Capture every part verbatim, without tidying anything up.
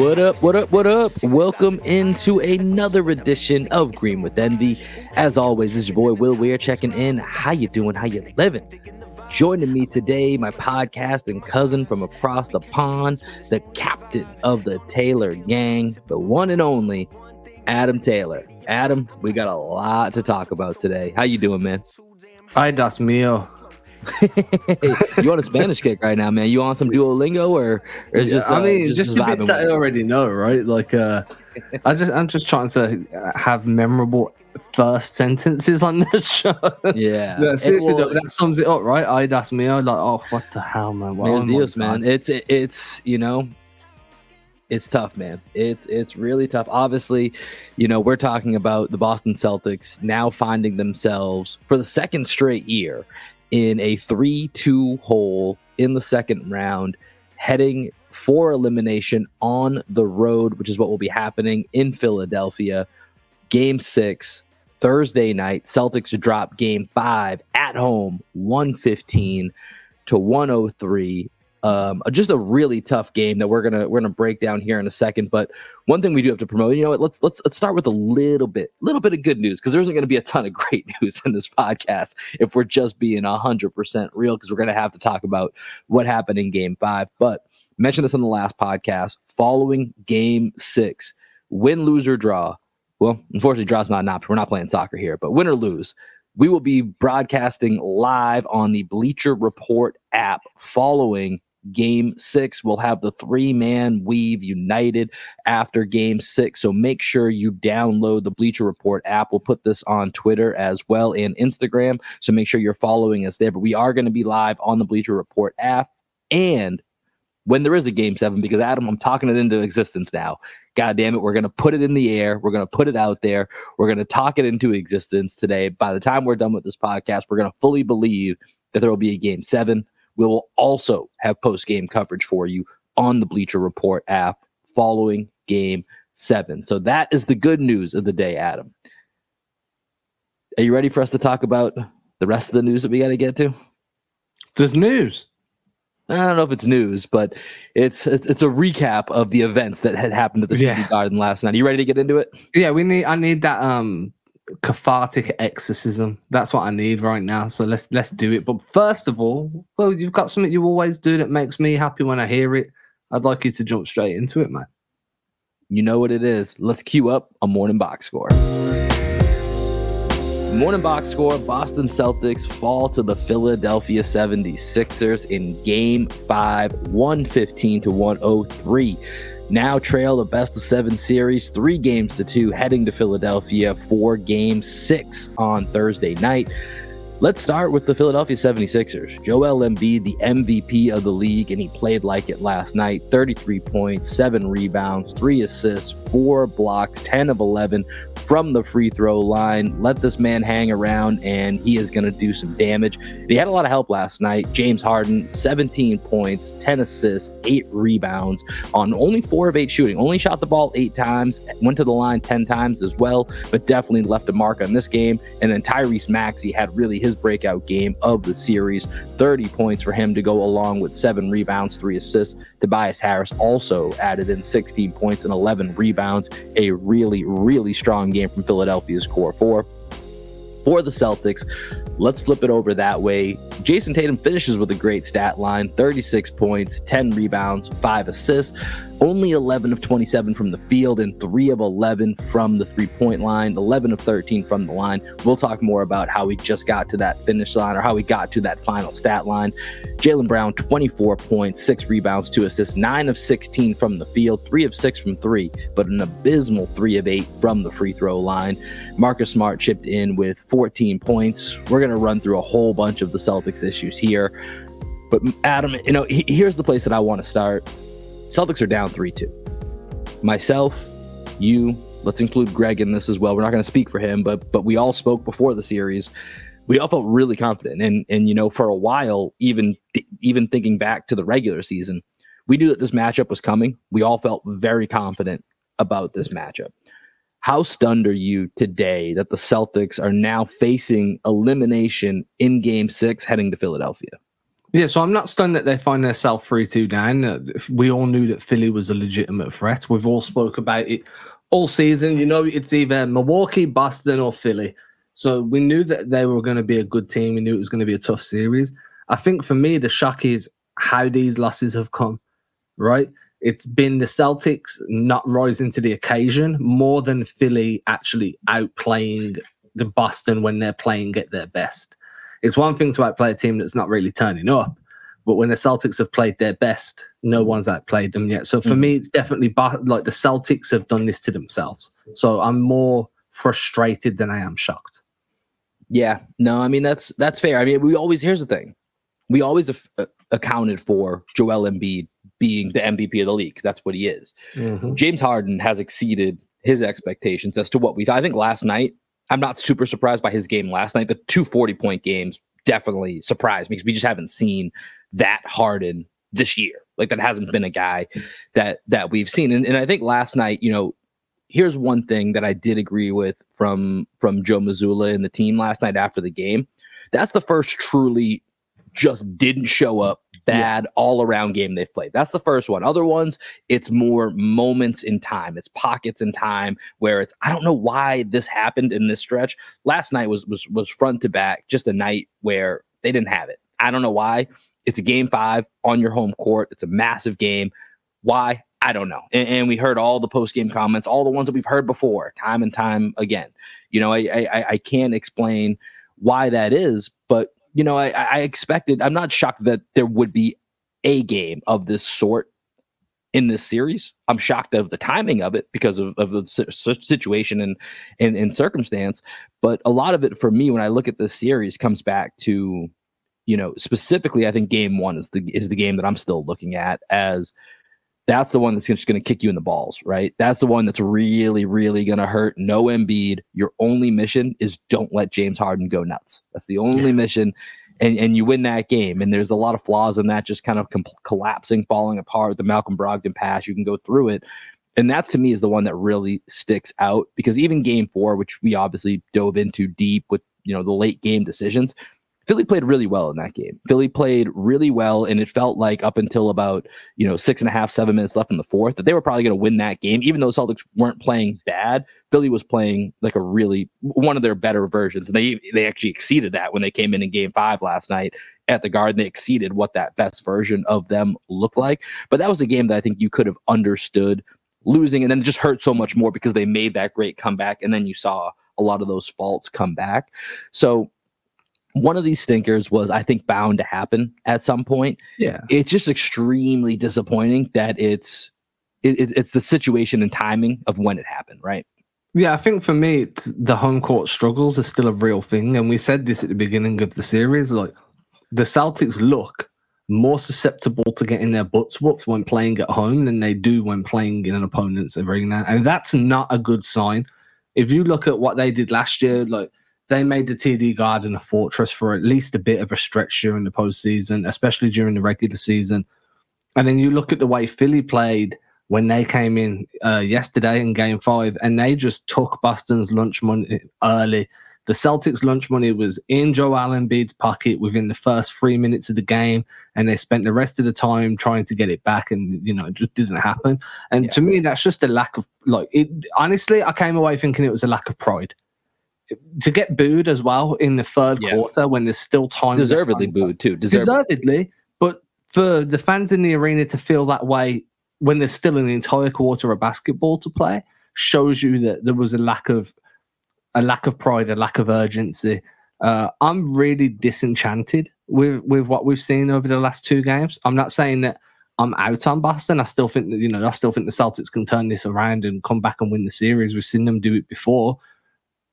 What up, what up, what up? Welcome into another edition of Green with Envy. As always, this is your boy Will Weir checking in. How you doing? How you living? Joining me today, my podcasting cousin from across the pond, the captain of the Taylor gang, the one and only Adam Taylor. Adam, we got a lot to talk about today. How you doing, man? Ay, Dios mío. You on a Spanish kick right now, man? You on some Duolingo or, or is yeah, just? Uh, I mean, just, just the bits that I already know, right? Like, uh, I just I'm just trying to have memorable first sentences on this show. Yeah, no, seriously, will, that sums it up, right? Ay, Dios mío, like, oh, what the hell, man? What deals, man? It's it, it's you know. It's tough, man. It's it's really tough. Obviously, you know, we're talking about the Boston Celtics now finding themselves for the second straight year in a three two hole in the second round, heading for elimination on the road, which is what will be happening in Philadelphia. Game six, Thursday night, Celtics drop game five at home, one fifteen to one oh three. Um, just a really tough game that we're gonna we're gonna break down here in a second. But one thing we do have to promote, you know what? Let's let's let's start with a little bit, little bit of good news, because there isn't going to be a ton of great news in this podcast if we're just being a hundred percent real, because we're gonna have to talk about what happened in Game Five. But mentioned this on the last podcast. Following Game Six, win, lose, or draw. Well, unfortunately, draw's not an option. We're not playing soccer here, but win or lose. We will be broadcasting live on the Bleacher Report app following Game six. We'll have the three-man weave united after Game six, so make sure you download the Bleacher Report app. We'll put this on Twitter as well and Instagram, so make sure you're following us there. But we are going to be live on the Bleacher Report app, and when there is a Game seven, because, Adam, I'm talking it into existence now. God damn it, we're going to put it in the air. We're going to put it out there. We're going to talk it into existence today. By the time we're done with this podcast, we're going to fully believe that there will be a Game seven. We will also have post-game coverage for you on the Bleacher Report app following Game seven. So that is the good news of the day, Adam. Are you ready for us to talk about the rest of the news that we got to get to? There's news. I don't know if it's news, but it's it's, it's a recap of the events that had happened at the yeah. Citi Garden last night. Are you ready to get into it? Yeah, we need. I need that um, cathartic exorcism. That's what I need right now. So let's let's do it. But first of all, well, you've got something you always do that makes me happy when I hear it. I'd like you to jump straight into it, man. You know what it is. Let's queue up a morning box score. Morning box score, Boston Celtics fall to the Philadelphia seventy-sixers in Game five, one fifteen to one oh three. Now trail the best of seven series, three games to two, heading to Philadelphia for Game six on Thursday night. Let's start with the Philadelphia seventy-sixers. Joel Embiid, the M V P of the league, and he played like it last night. thirty-three points, seven rebounds, three assists, four blocks, ten of eleven from the free throw line. Let this man hang around, and he is going to do some damage. He had a lot of help last night. James Harden, seventeen points, ten assists, eight rebounds on only four of eight shooting. Only shot the ball eight times, went to the line ten times as well, but definitely left a mark on this game. And then Tyrese Maxey had really his breakout game of the series. thirty points for him to go along with seven rebounds, three assists. Tobias Harris also added in sixteen points and eleven rebounds. A really, really strong game from Philadelphia's core four. For the Celtics, let's flip it over that way. Jason Tatum finishes with a great stat line, thirty-six points, ten rebounds, five assists, only eleven of twenty-seven from the field and three of eleven from the three-point line, eleven of thirteen from the line. We'll talk more about how we just got to that finish line or how we got to that final stat line. Jalen Brown, twenty-four points, six rebounds, two assists, nine of sixteen from the field, three of six from three, but an abysmal three of eight from the free throw line. Marcus Smart chipped in with fourteen points. We're going to run through a whole bunch of the Celtics issues here. But Adam, you know, he, here's the place that I want to start. Celtics are down three two. Myself, you, let's include Greg in this as well. We're not going to speak for him, but but we all spoke before the series. We all felt really confident. And, and you know, for a while, even even thinking back to the regular season, we knew that this matchup was coming. We all felt very confident about this matchup. How stunned are you today that the Celtics are now facing elimination in game six heading to Philadelphia? Yeah, so I'm not stunned that they find themselves three two down. We all knew that Philly was a legitimate threat. We've all spoke about it all season. You know, it's either Milwaukee, Boston, or Philly. So we knew that they were going to be a good team. We knew it was going to be a tough series. I think for me, the shock is how these losses have come, right? It's been the Celtics not rising to the occasion more than Philly actually outplaying the Boston when they're playing at their best. It's one thing to outplay a team that's not really turning up, but when the Celtics have played their best, no one's outplayed them yet. So for mm. me, it's definitely bo- like the Celtics have done this to themselves. So I'm more frustrated than I am shocked. Yeah, no, I mean, that's that's fair. I mean, we always, here's the thing. We always af- accounted for Joel Embiid being the M V P of the league. That's what he is. Mm-hmm. James Harden has exceeded his expectations as to what we thought. I think last night, I'm not super surprised by his game last night. The two forty-point games definitely surprised me because we just haven't seen that Harden this year. Like, that hasn't been a guy that that we've seen. And, and I think last night, you know, here's one thing that I did agree with from, from Joe Mazzulla and the team last night after the game. That's the first truly just didn't show up, bad yeah. all-around game they've played. That's the first one. Other ones, it's more moments in time. It's pockets in time where it's, I don't know why this happened in this stretch. Last night was was was front to back, just a night where they didn't have it. I don't know why. It's a game five on your home court. It's a massive game. Why? I don't know. And, and we heard all the post-game comments, all the ones that we've heard before, time and time again. You know, I I, I can't explain why that is, but you know, I, I expected, I'm not shocked that there would be a game of this sort in this series. I'm shocked of the timing of it because of, of the situation and, and, and circumstance. But a lot of it for me, when I look at this series, comes back to, you know, specifically, I think game one is the, is the game that I'm still looking at as that's the one that's just going to kick you in the balls, right? That's the one that's really, really going to hurt. No Embiid. Your only mission is don't let James Harden go nuts. That's the only yeah. mission. And and you win that game. And there's a lot of flaws in that, just kind of com- collapsing, falling apart. The Malcolm Brogdon pass, you can go through it. And that, to me, is the one that really sticks out. Because even game four, which we obviously dove into deep with, you know, the late game decisions, Philly played really well in that game. Philly played really well, and it felt like up until about, you know, six and a half, seven minutes left in the fourth that they were probably going to win that game. Even though the Celtics weren't playing bad, Philly was playing like a really one of their better versions. And they they actually exceeded that when they came in in game five last night at the Garden. They exceeded what that best version of them looked like. But that was a game that I think you could have understood losing, and then it just hurt so much more because they made that great comeback, and then you saw a lot of those faults come back. So one of these stinkers was, I think, bound to happen at some point. Yeah, it's just extremely disappointing that it's it, it's the situation and timing of when it happened, right? Yeah, I think for me, it's the home court struggles are still a real thing. And we said this at the beginning of the series, like the Celtics look more susceptible to getting their butts whooped when playing at home than they do when playing in an opponent's arena. And that's not a good sign. If you look at what they did last year, like they made the T D Garden a fortress for at least a bit of a stretch during the postseason, especially during the regular season. And then you look at the way Philly played when they came in uh, yesterday in game five, and they just took Boston's lunch money early. The Celtics' lunch money was in Joel Embiid's pocket within the first three minutes of the game, and they spent the rest of the time trying to get it back, and you know it just didn't happen. And yeah. to me, that's just a lack of like. It, honestly, I came away thinking it was a lack of pride. To get booed as well in the third yeah. quarter when there's still time, deservedly booed too, deservedly. deservedly. But for the fans in the arena to feel that way when there's still an entire quarter of basketball to play shows you that there was a lack of a lack of pride, a lack of urgency. Uh, I'm really disenchanted with, with what we've seen over the last two games. I'm not saying that I'm out on Boston. I still think that, you know, I still think the Celtics can turn this around and come back and win the series. We've seen them do it before,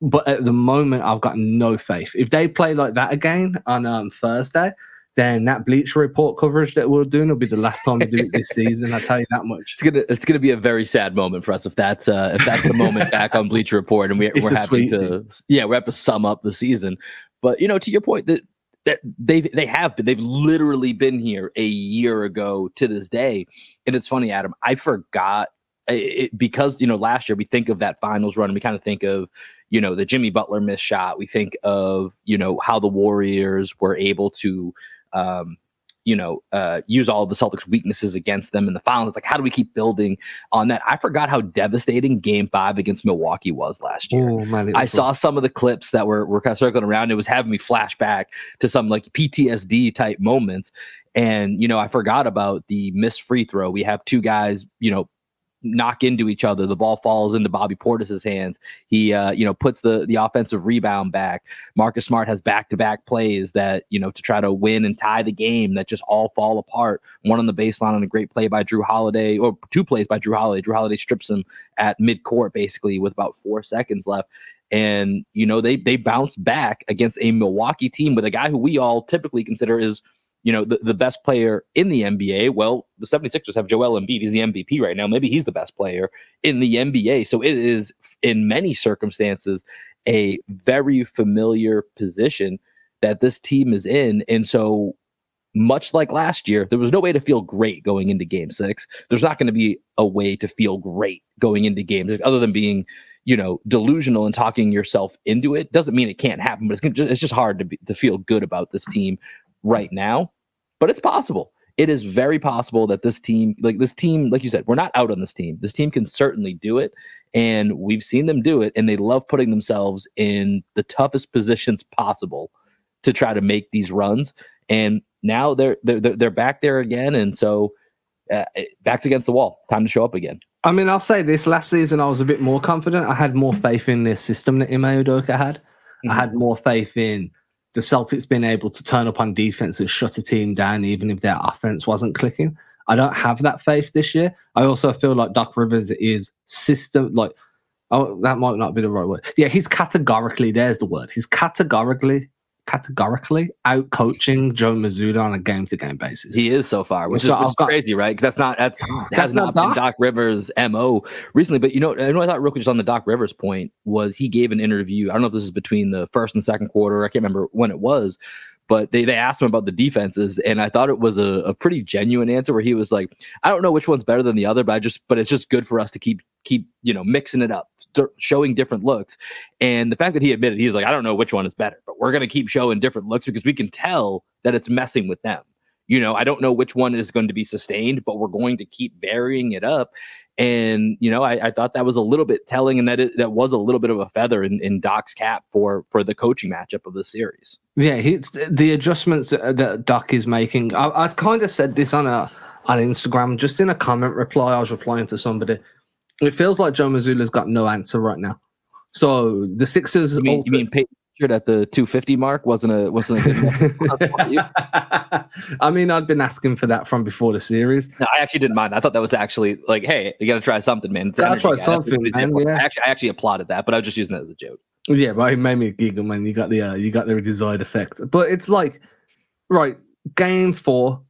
but at the moment I've got no faith. If they play like that again on um, Thursday, then that Bleacher Report coverage that we're doing will be the last time we do it this season. I tell you that much. It's gonna it's gonna be a very sad moment for us if that's uh, if that's the moment back on Bleacher Report, and we, we're happy to thing. yeah we have to sum up the season. But you know, to your point that that they they have been they've literally been here a year ago to this day, and it's funny, Adam. I forgot. It, because, you know, last year we think of that finals run and we kind of think of, you know, the Jimmy Butler missed shot. We think of, you know, how the Warriors were able to, um, you know, uh, use all of the Celtics' weaknesses against them in the finals. It's like, how do we keep building on that? I forgot how devastating game five against Milwaukee was last year. Oh, my I saw some of the clips that were, were kind of circling around. It was having me flash back to some like P T S D type moments. And, you know, I forgot about the missed free throw. We have two guys, you know, knock into each other. The ball falls into Bobby Portis's hands. He, uh, you know, puts the, the offensive rebound back. Marcus Smart has back-to-back plays that, you know, to try to win and tie the game that just all fall apart. One on the baseline on a great play by Drew Holiday, or two plays by Drew Holiday. Drew Holiday strips him at midcourt basically with about four seconds left. And, you know, they, they bounce back against a Milwaukee team with a guy who we all typically consider is, you know, the, the best player in the N B A. Well, the 76ers have Joel Embiid. He's the M V P right now. Maybe he's the best player in the N B A. So it is, in many circumstances, a very familiar position that this team is in. And so, much like last year, there was no way to feel great going into game six. There's not going to be a way to feel great going into game six other than being, you know, delusional and talking yourself into it. Doesn't mean it can't happen, but it's, it's just hard to, be, to feel good about this team right now. But it's possible. It is very possible that this team, like this team, like you said, we're not out on this team. This team can certainly do it. And we've seen them do it. And they love putting themselves in the toughest positions possible to try to make these runs. And now they're they're, they're back there again. And so uh, back's against the wall. Time to show up again. I mean, I'll say this. Last season, I was a bit more confident. I had more faith in this system that Ime Udoka had. Mm-hmm. I had more faith in the Celtics being able to turn up on defense and shut a team down even if their offense wasn't clicking. I don't have that faith this year. I also feel like Doc Rivers is system, like, oh, that might not be the right word. Yeah, he's categorically, there's the word. He's categorically, categorically out coaching Joe Mazzulla on a game-to-game basis. He is so far, which, so is, which is got, crazy, right? Because that's not, that's, that's has not, not been Doc Rivers' M O recently. But, you know, I know I thought real quick just on the Doc Rivers point was he gave an interview. I don't know if this is between the first and second quarter. I can't remember when it was, but they, they asked him about the defenses. And I thought it was a, a pretty genuine answer where he was like, I don't know which one's better than the other, but I just, but it's just good for us to keep, keep, you know, mixing it up, showing different looks. And the fact that he admitted, he's like, I don't know which one is better, but we're going to keep showing different looks because we can tell that it's messing with them. You know, I don't know which one is going to be sustained, but we're going to keep varying it up. And, you know, I, I thought that was a little bit telling, and that it, that was a little bit of a feather in, in Doc's cap for, for the coaching matchup of the series. Yeah, it's the adjustments that Doc is making. I, I've kind of said this on a on Instagram, just in a comment reply. I was replying to somebody. It feels like Joe Mazzulla's got no answer right now. So the Sixers... You mean, you mean Peyton Pritchard at the two fifty mark wasn't a wasn't a good enough. I mean, I'd been asking for that from before the series. No, I actually didn't mind. I thought that was actually like, hey, you got to try something, man. It's I tried something. Man, yeah. I actually, I actually applauded that, but I was just using that as a joke. Yeah, but it made me giggle, man. You got the uh, you got the desired effect. But it's like, right, game four.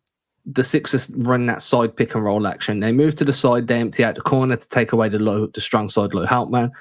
The Sixers run that side pick and roll action. They move to the side. They empty out the corner to take away the low, the strong side low help man.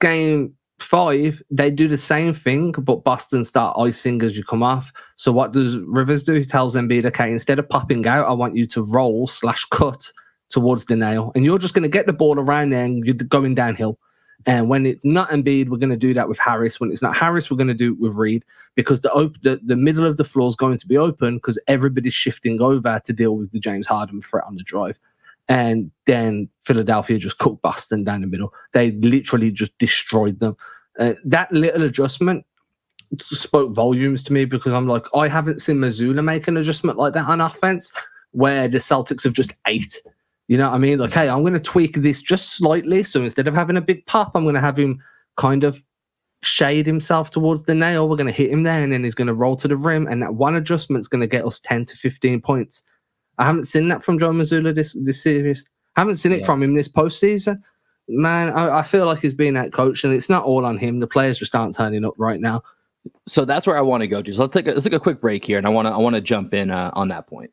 Game five, they do the same thing, but Boston start icing as you come off. So what does Rivers do? He tells Embiid, okay, instead of popping out, I want you to roll slash cut towards the nail, and you're just going to get the ball around there and you're going downhill. And when it's not Embiid, we're going to do that with Harris. When it's not Harris, we're going to do it with Reed, because the, op- the the middle of the floor is going to be open because everybody's shifting over to deal with the James Harden threat on the drive. And then Philadelphia just cooked Boston down the middle. They literally just destroyed them. Uh, that little adjustment spoke volumes to me, because I'm like, I haven't seen Mazzulla make an adjustment like that on offense where the Celtics have just ate. You know what I mean? Like, hey, I'm going to tweak this just slightly. So instead of having a big pop, I'm going to have him kind of shade himself towards the nail. We're going to hit him there, and then he's going to roll to the rim. And that one adjustment's going to get us ten to fifteen points. I haven't seen that from Joe Mazzulla this, this series. I haven't seen it yeah. from him this postseason. Man, I, I feel like he's being outcoached, and it's not all on him. The players just aren't turning up right now. So that's where I want to go to. So let's take a, let's take a quick break here, and I want to I want to jump in uh, on that point.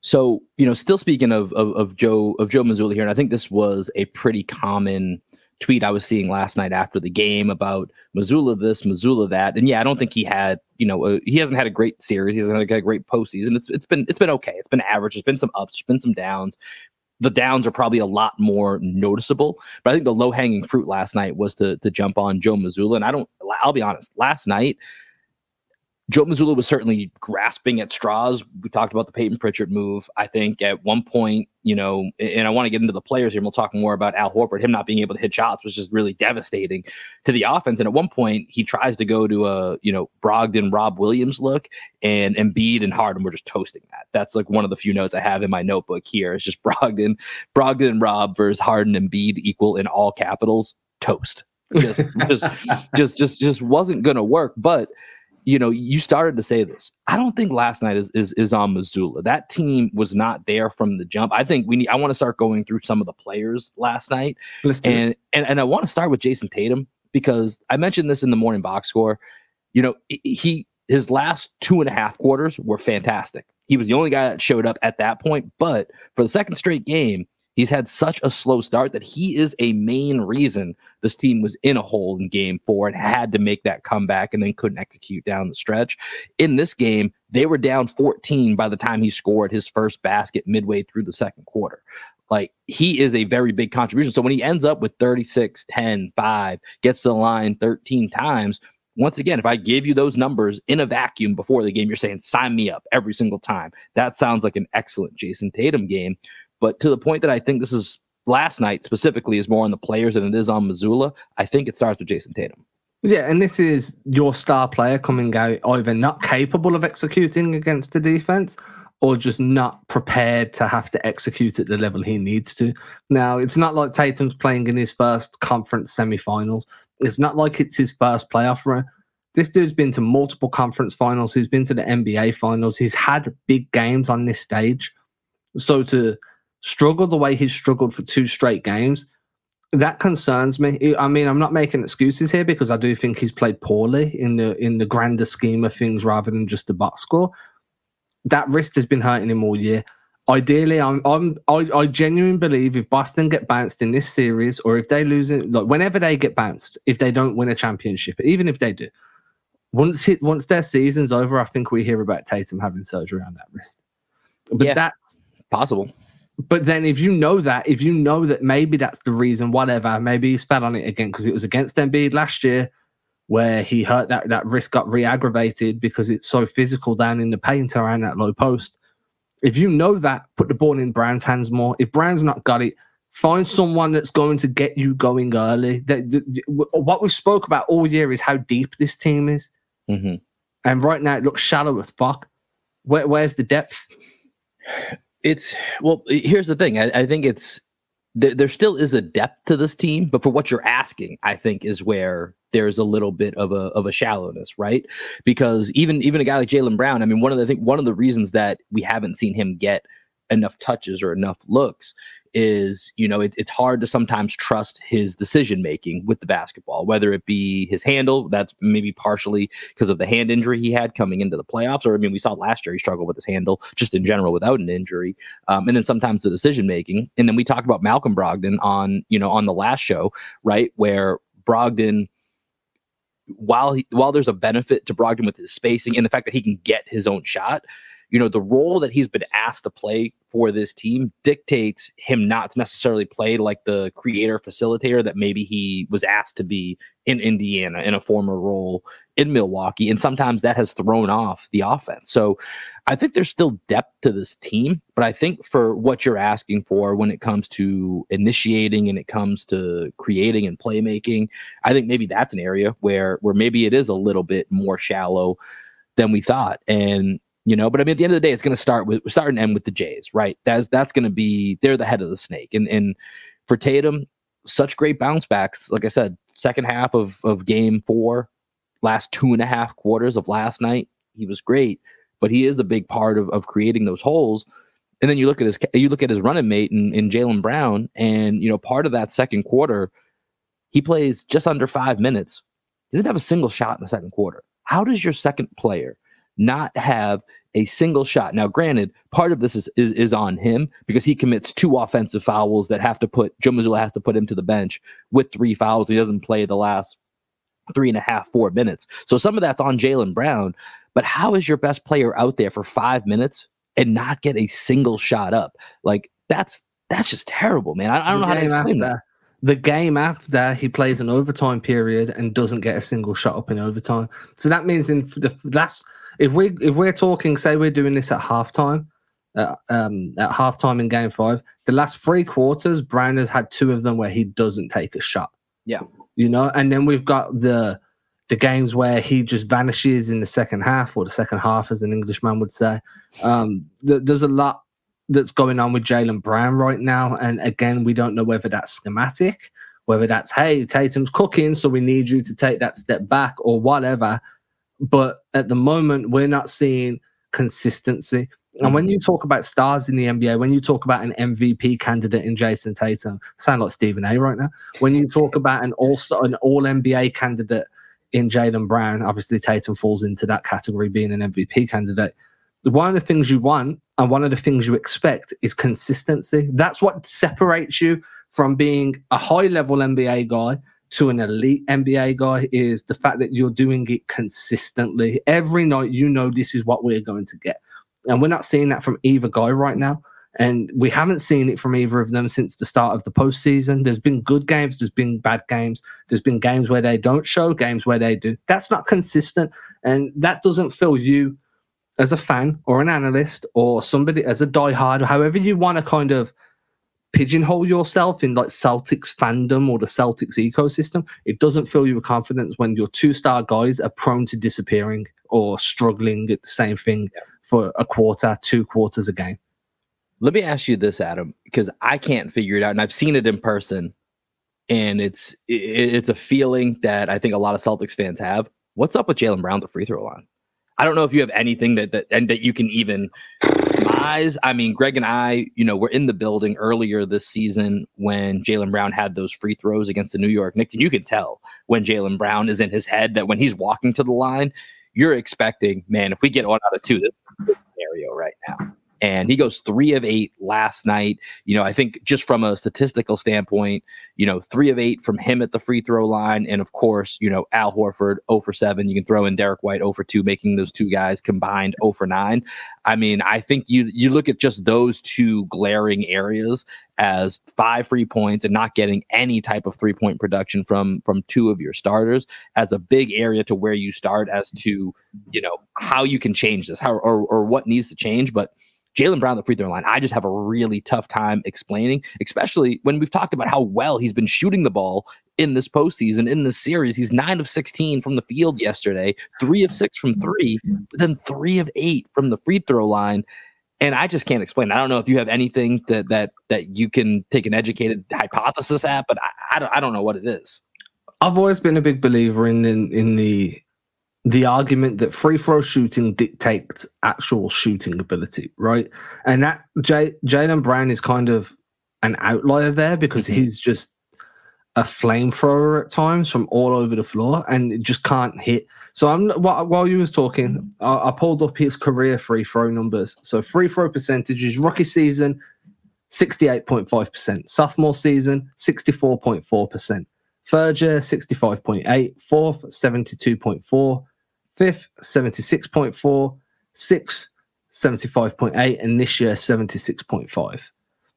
So, you know, still speaking of, of of Joe of Joe Mazzulla here, and I think this was a pretty common tweet I was seeing last night after the game about Mazzulla this, Mazzulla that, and yeah, I don't think he had, you know, a, he hasn't had a great series, he hasn't had a great postseason. It's it's been it's been okay, it's been average, there's been some ups, there's been some downs. The downs are probably a lot more noticeable, but I think the low hanging fruit last night was to to jump on Joe Mazzulla, and I don't, I'll be honest, last night, Joe Mazzulla was certainly grasping at straws. We talked about the Peyton Pritchard move. I think at one point, you know, and I want to get into the players here, and we'll talk more about Al Horford. Him not being able to hit shots was just really devastating to the offense. And at one point, he tries to go to a, you know, Brogdon, Rob Williams look, and Embiid and Harden were just toasting that. That's like one of the few notes I have in my notebook here. It's just Brogdon, Brogdon and Rob versus Harden and Embiid equal in all capitals, toast. Just, just, just, just, just wasn't going to work. But you know, you started to say this. I don't think last night is is is on Mazzulla. That team was not there from the jump. I think we need. I want to start going through some of the players last night, and, and and I want to start with Jason Tatum, because I mentioned this in the morning box score. You know, he his last two and a half quarters were fantastic. He was the only guy that showed up at that point, but for the second straight game, he's had such a slow start that he is a main reason this team was in a hole in game four and had to make that comeback and then couldn't execute down the stretch. In this game, they were down fourteen by the time he scored his first basket midway through the second quarter. Like, he is a very big contribution. So when he ends up with thirty-six, ten, five, gets to the line thirteen times, once again, if I gave you those numbers in a vacuum before the game, you're saying, sign me up every single time. That sounds like an excellent Jason Tatum game. But to the point that I think this is last night specifically is more on the players than it is on Mazzulla, I think it starts with Jason Tatum. Yeah, and this is your star player coming out either not capable of executing against the defense or just not prepared to have to execute at the level he needs to. Now, it's not like Tatum's playing in his first conference semifinals. It's not like it's his first playoff run. This dude's been to multiple conference finals. He's been to the N B A finals. He's had big games on this stage. So to struggle the way he's struggled for two straight games, that concerns me. I mean, I'm not making excuses here because I do think he's played poorly in the in the grander scheme of things rather than just the box score. That wrist has been hurting him all year. Ideally, I'm, I'm, I, I genuinely believe if Boston get bounced in this series, or if they lose it, like whenever they get bounced, if they don't win a championship, even if they do, once it, once their season's over, I think we hear about Tatum having surgery on that wrist. But yeah, that's possible. But then if you know that, if you know that maybe that's the reason, whatever, maybe he's fell on it again because it was against Embiid last year, where he hurt that, that wrist got re-aggravated because it's so physical down in the paint around that low post. If you know that, put the ball in Brown's hands more. If Brown's not got it, find someone that's going to get you going early. That, that what we spoke about all year is how deep this team is. Mm-hmm. And right now it looks shallow as fuck. Where, where's the depth? It's, well, here's the thing. I, I think it's, there, there still is a depth to this team, but for what you're asking, I think is where there's a little bit of a of a shallowness, right? Because even even a guy like Jalen Brown, I mean, one of the I think one of the reasons that we haven't seen him get enough touches or enough looks is, you know, it, it's hard to sometimes trust his decision making with the basketball, whether it be his handle. That's maybe partially because of the hand injury he had coming into the playoffs, or I mean, we saw last year he struggled with his handle just in general without an injury, um, and then sometimes the decision making. And then we talked about Malcolm Brogdon on you know on the last show, right, where Brogdon, while he, while there's a benefit to Brogdon with his spacing and the fact that he can get his own shot, you know, the role that he's been asked to play for this team dictates him not to necessarily play like the creator facilitator that maybe he was asked to be in Indiana in a former role in Milwaukee. And sometimes that has thrown off the offense. So I think there's still depth to this team, but I think for what you're asking for when it comes to initiating and it comes to creating and playmaking, I think maybe that's an area where, where maybe it is a little bit more shallow than we thought. And, You know, but I mean, at the end of the day, it's going to start with start and end with the Jays, right? That's that's going to be they're the head of the snake, and and for Tatum, such great bounce backs. Like I said, second half of of game four, last two and a half quarters of last night, he was great, but he is a big part of of creating those holes. And then you look at his you look at his running mate in, in Jaylen Brown, and you know, part of that second quarter, he plays just under five minutes. He doesn't have a single shot in the second quarter. How does your second player not have a single shot? Now, granted, part of this is, is is on him because he commits two offensive fouls that have to put Joe Mazzulla has to put him to the bench with three fouls. He doesn't play the last three and a half, four minutes. So some of that's on Jaylen Brown. But how is your best player out there for five minutes and not get a single shot up? Like that's that's just terrible, man. I, I don't know how to explain that. The game after, he plays an overtime period and doesn't get a single shot up in overtime. So that means in the last. If we if we're talking, say we're doing this at halftime, uh, um, at halftime in Game Five, the last three quarters, Brown has had two of them where he doesn't take a shot. Yeah, you know, and then we've got the the games where he just vanishes in the second half, or the second half, as an Englishman would say. Um, th- there's a lot that's going on with Jaylen Brown right now, and again, we don't know whether that's schematic, whether that's hey, Tatum's cooking, so we need you to take that step back, or whatever. But at the moment, we're not seeing consistency. And when you talk about stars in the N B A, when you talk about an M V P candidate in Jason Tatum, I sound like Stephen A right now. When you talk about an all-star, an all-N B A candidate in Jaylen Brown, obviously Tatum falls into that category, being an M V P candidate. One of the things you want and one of the things you expect is consistency. That's what separates you from being a high-level N B A guy to an elite N B A guy is the fact that you're doing it consistently. Every night, you know, this is what we're going to get. And we're not seeing that from either guy right now. And we haven't seen it from either of them since the start of the postseason. There's been good games. There's been bad games. There's been games where they don't show, games where they do. That's not consistent. And that doesn't fill you as a fan or an analyst or somebody as a diehard, however you want to kind of pigeonhole yourself in like Celtics fandom or the Celtics ecosystem. It doesn't fill you with confidence when your two-star guys are prone to disappearing or struggling at the same thing for a quarter, two quarters a game. Let me ask you this, Adam, because I can't figure it out, and I've seen it in person, and it's it, it's a feeling that I think a lot of Celtics fans have. What's up with Jalen Brown at the free throw line? I don't know if you have anything that that and that you can even surmise. I mean, Greg and I, you know, were in the building earlier this season when Jalen Brown had those free throws against the New York Knicks, and you can tell when Jalen Brown is in his head that when he's walking to the line, you're expecting, man, if we get one out of two, this is the scenario right now. And he goes three of eight last night. You know, I think just from a statistical standpoint, you know, three of eight from him at the free throw line. And of course, you know, Al Horford, zero for seven. You can throw in Derek White, zero for two, making those two guys combined zero for nine. I mean, I think you you look at just those two glaring areas as five free points and not getting any type of three-point production from from two of your starters as a big area to where you start as to, you know, how you can change this, how or or what needs to change. But Jalen Brown, the free throw line, I just have a really tough time explaining, especially when we've talked about how well he's been shooting the ball in this postseason, in this series. He's nine of sixteen from the field yesterday, three of six from three, but then three of eight from the free throw line. And I just can't explain. I don't know if you have anything that that that you can take an educated hypothesis at, but I, I, don't, I don't know what it is. I've always been a big believer in in, in the... the argument that free throw shooting dictates actual shooting ability, right? And that J- Jalen Brown is kind of an outlier there because mm-hmm. he's just a flamethrower at times from all over the floor and just can't hit. So I'm while you was talking, I, I pulled up his career free throw numbers. So free throw percentages, rookie season, sixty-eight point five percent. Sophomore season, sixty-four point four percent. Third year, sixty-five point eight. Fourth, seventy-two point four. Fifth, seventy-six point four. Sixth, seventy-five point eight. And this year, seventy-six point five.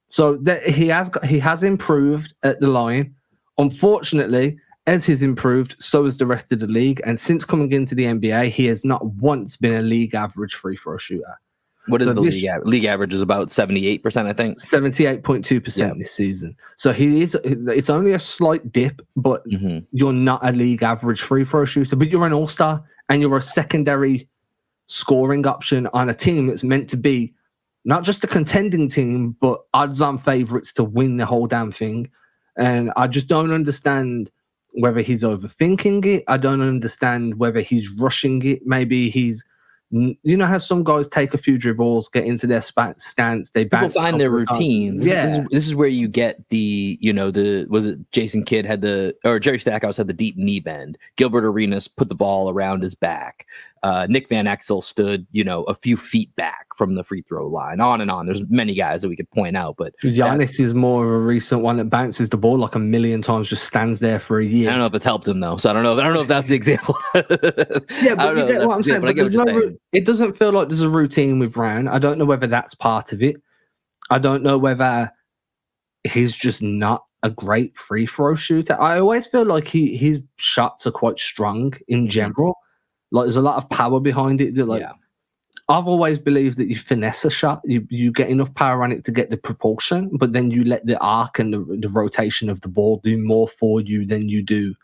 So that he has got, he has improved at the line. Unfortunately, as he's improved, so has the rest of the league. And since coming into the N B A, he has not once been a league average free throw shooter. What is so the league average? League average is about seventy-eight percent, I think. seventy-eight point two percent yeah. this season. So he is. It's only a slight dip, but mm-hmm. you're not a league average free throw shooter, but you're an all-star and you're a secondary scoring option on a team that's meant to be not just a contending team, but odds-on favorites to win the whole damn thing. And I just don't understand whether he's overthinking it. I don't understand whether he's rushing it. Maybe he's... You know how some guys take a few dribbles, get into their sp- stance, they bounce. People find their routines. Yeah. This is, this is where you get the, you know, the, was it Jason Kidd had the, or Jerry Stackhouse had the deep knee bend. Gilbert Arenas put the ball around his back. Uh, Nick Van Exel stood, you know, a few feet back from the free throw line, on and on. There's many guys that we could point out, but Giannis is more of a recent one that bounces the ball like a million times, just stands there for a year. I don't know if it's helped him though. So I don't know. I don't know if that's the example. Yeah, but you get what I'm saying. But it doesn't feel like there's a routine with Brown. I don't know whether that's part of it. I don't know whether he's just not a great free throw shooter. I always feel like he his shots are quite strong in general. Like there's a lot of power behind it. That like yeah. I've always believed that you finesse a shot, you you get enough power on it to get the propulsion, but then you let the arc and the, the rotation of the ball do more for you than you do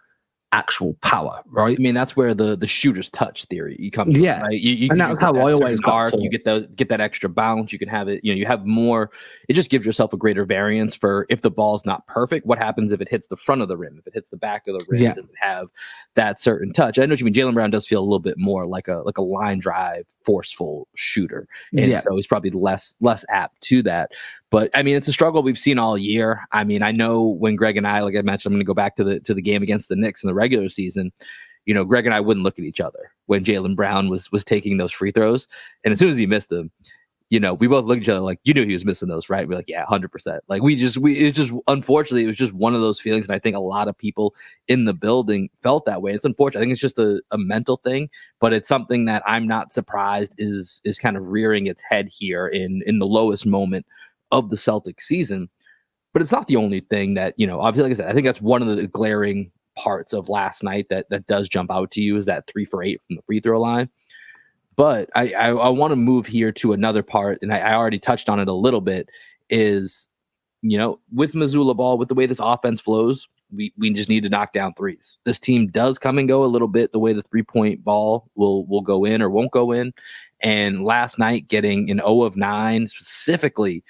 actual power, right? I mean, that's where the the shooter's touch theory you come from, yeah, right? You, you and that's how that I always arc. You get the get that extra bounce. You can have it. You know, you have more. It just gives yourself a greater variance for if the ball's not perfect. What happens if it hits the front of the rim? If it hits the back of the rim, yeah. does it have that certain touch? I know what you mean. Jalen Brown does feel a little bit more like a like a line drive, forceful shooter, and yeah. so he's probably less less apt to that. But I mean, it's a struggle we've seen all year. I mean, I know when Greg and I, like I mentioned, I'm going to go back to the to the game against the Knicks in the regular season. You know, Greg and I wouldn't look at each other when Jalen Brown was was taking those free throws, and as soon as he missed them, you know, we both looked at each other like, you knew he was missing those, right? We're like, yeah, one hundred percent. Like we just we it's just unfortunately it was just one of those feelings, and I think a lot of people in the building felt that way. It's unfortunate. I think it's just a, a mental thing, but it's something that I'm not surprised is is kind of rearing its head here in in the lowest moment of the Celtics season. But it's not the only thing that, you know, obviously, like I said, I think that's one of the glaring parts of last night that that does jump out to you, is that three for eight from the free throw line. But I, I, I want to move here to another part, and I, I already touched on it a little bit, is, you know, with Mazzulla ball, with the way this offense flows, we, we just need to knock down threes. This team does come and go a little bit the way the three-point ball will will go in or won't go in. And last night, getting an zero of nine, specifically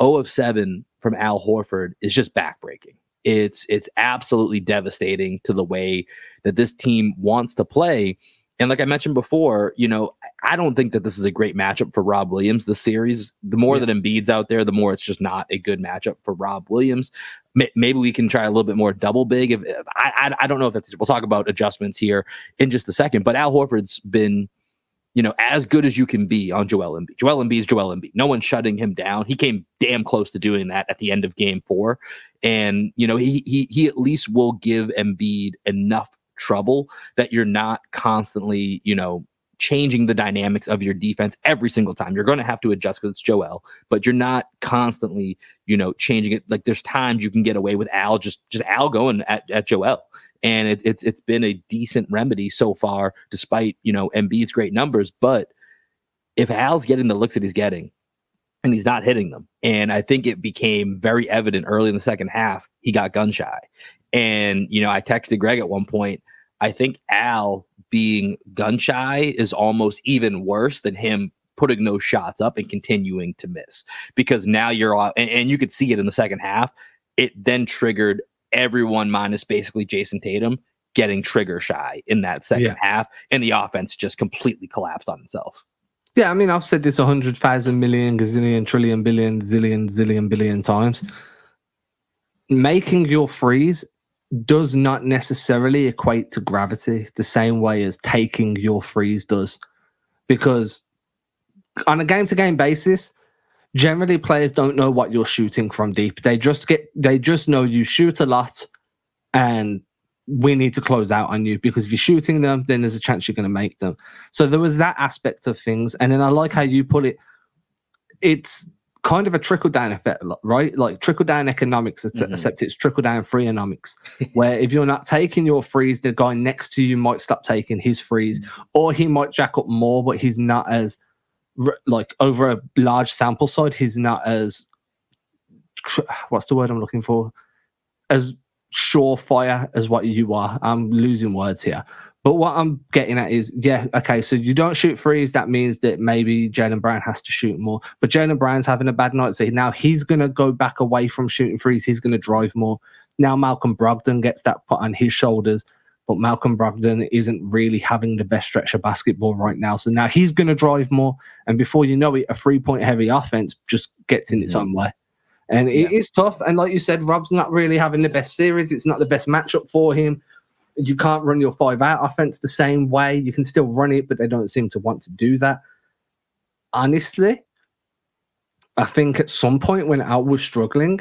zero of seven from Al Horford, is just backbreaking. It's it's absolutely devastating to the way that this team wants to play. And like I mentioned before, you know, I don't think that this is a great matchup for Rob Williams this series. The more yeah. that Embiid's out there, the more it's just not a good matchup for Rob Williams. M- maybe we can try a little bit more double big. If, if I, I I don't know if that's, we'll talk about adjustments here in just a second. But Al Horford's been, you know, as good as you can be on Joel Embiid. Joel Embiid is Joel Embiid. No one's shutting him down. He came damn close to doing that at the end of game four. And, you know, he he he at least will give Embiid enough trouble that you're not constantly, you know, changing the dynamics of your defense every single time. You're going to have to adjust because it's Joel, but you're not constantly, you know, changing it. Like, there's times you can get away with Al, just just Al going at, at Joel. And it, it's it's been a decent remedy so far, despite, you know, Embiid's great numbers. But if Al's getting the looks that he's getting, and he's not hitting them, and I think it became very evident early in the second half, he got gun shy. And, you know, I texted Greg at one point, I think Al being gun shy is almost even worse than him putting those shots up and continuing to miss, because now you're all, and, and you could see it in the second half. It then triggered everyone minus basically Jason Tatum getting trigger shy in that second yeah. half, and the offense just completely collapsed on itself. Yeah, I mean, I've said this a hundred thousand million, gazillion, trillion, billion, zillion, zillion, billion times. Making your freeze does not necessarily equate to gravity the same way as taking your freeze does. Because on a game-to-game basis, generally players don't know what you're shooting from deep. They just get they just know you shoot a lot and we need to close out on you, because if you're shooting them, then there's a chance you're going to make them. So there was that aspect of things. And then I like how you put it. It's kind of a trickle-down effect, right? Like trickle-down economics, mm-hmm. except it's trickle-down free-onomics, where if you're not taking your frees, the guy next to you might stop taking his frees, mm-hmm. or he might jack up more, but he's not as, like, over a large sample side, he's not as, what's the word I'm looking for? As surefire as what you are. I'm losing words here. But what I'm getting at is, yeah, okay, so you don't shoot threes. That means that maybe Jalen Brown has to shoot more. But Jalen Brown's having a bad night, so now he's going to go back away from shooting threes. He's going to drive more. Now Malcolm Brogdon gets that put on his shoulders, but Malcolm Brogdon isn't really having the best stretch of basketball right now. So now he's going to drive more. And before you know it, a three-point heavy offense just gets in its yeah. own way. And it yeah. is tough. And like you said, Rob's not really having the best series. It's not the best matchup for him. You can't run your five-out offense the same way. You can still run it, but they don't seem to want to do that. Honestly, I think at some point when Al was struggling,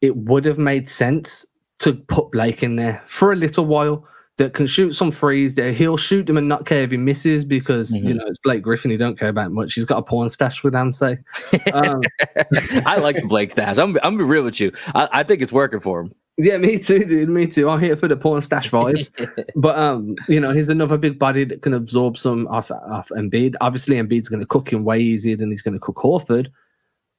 it would have made sense to put Blake in there for a little while, that can shoot some threes, that he'll shoot them and not care if he misses, because, mm-hmm. you know, it's Blake Griffin. He don't care about much. He's got a porn stash with Amsay. Um, I like the Blake stash. I'm I'm be real with you. I, I think it's working for him. Yeah, me too, dude. Me too. I'm here for the porn stash vibes. But, um, you know, he's another big body that can absorb some off, off Embiid. Obviously, Embiid's going to cook him way easier than he's going to cook Horford.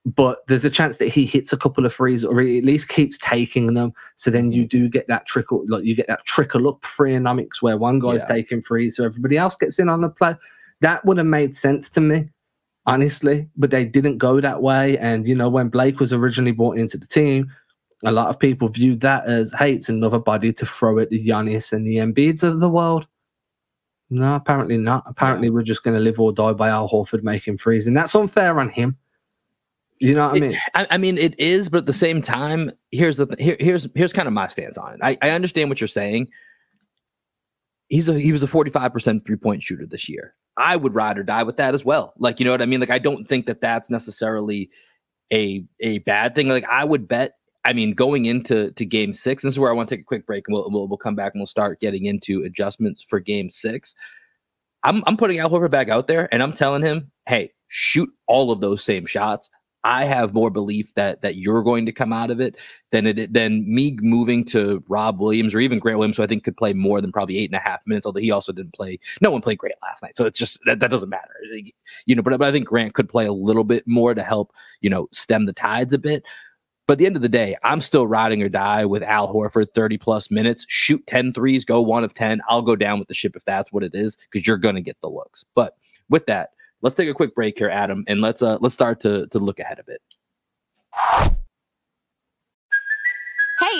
But there's a chance that he hits a couple of threes, or at least keeps taking them. So then you do get that trickle, like you get that trickle up free-onomics where one guy's yeah. taking threes, so everybody else gets in on the play. That would have made sense to me, honestly. But they didn't go that way. And, you know, when Blake was originally brought into the team, a lot of people viewed that as, hey, it's another body to throw at the Giannis and the Embiids of the world. No, apparently not. Apparently yeah. we're just going to live or die by Al Horford making threes. And that's unfair on him. You know what it, I mean? I, I mean, it is, but at the same time, here's the th- here, here's here's kind of my stance on it. I, I understand what you're saying. He's a, he was a forty-five percent three-point shooter this year. I would ride or die with that as well. Like, you know what I mean? Like, I don't think that that's necessarily a a bad thing. Like, I would bet, I mean, going into to game six, and this is where I want to take a quick break, and we'll, we'll, we'll come back and we'll start getting into adjustments for game six. I'm I'm putting Al Horford back out there, and I'm telling him, hey, shoot all of those same shots. I have more belief that that you're going to come out of it than it than me moving to Rob Williams or even Grant Williams, who I think could play more than probably eight and a half minutes, although he also didn't play. No one played Grant last night, so it's just that, that doesn't matter, you know. But, but I think Grant could play a little bit more to help, you know, stem the tides a bit. But at the end of the day, I'm still riding or die with Al Horford, thirty-plus minutes, shoot ten threes, go one of ten. I'll go down with the ship if that's what it is, because you're going to get the looks. But with that, let's take a quick break here, Adam, and let's uh, let's start to to look ahead a bit. Hey,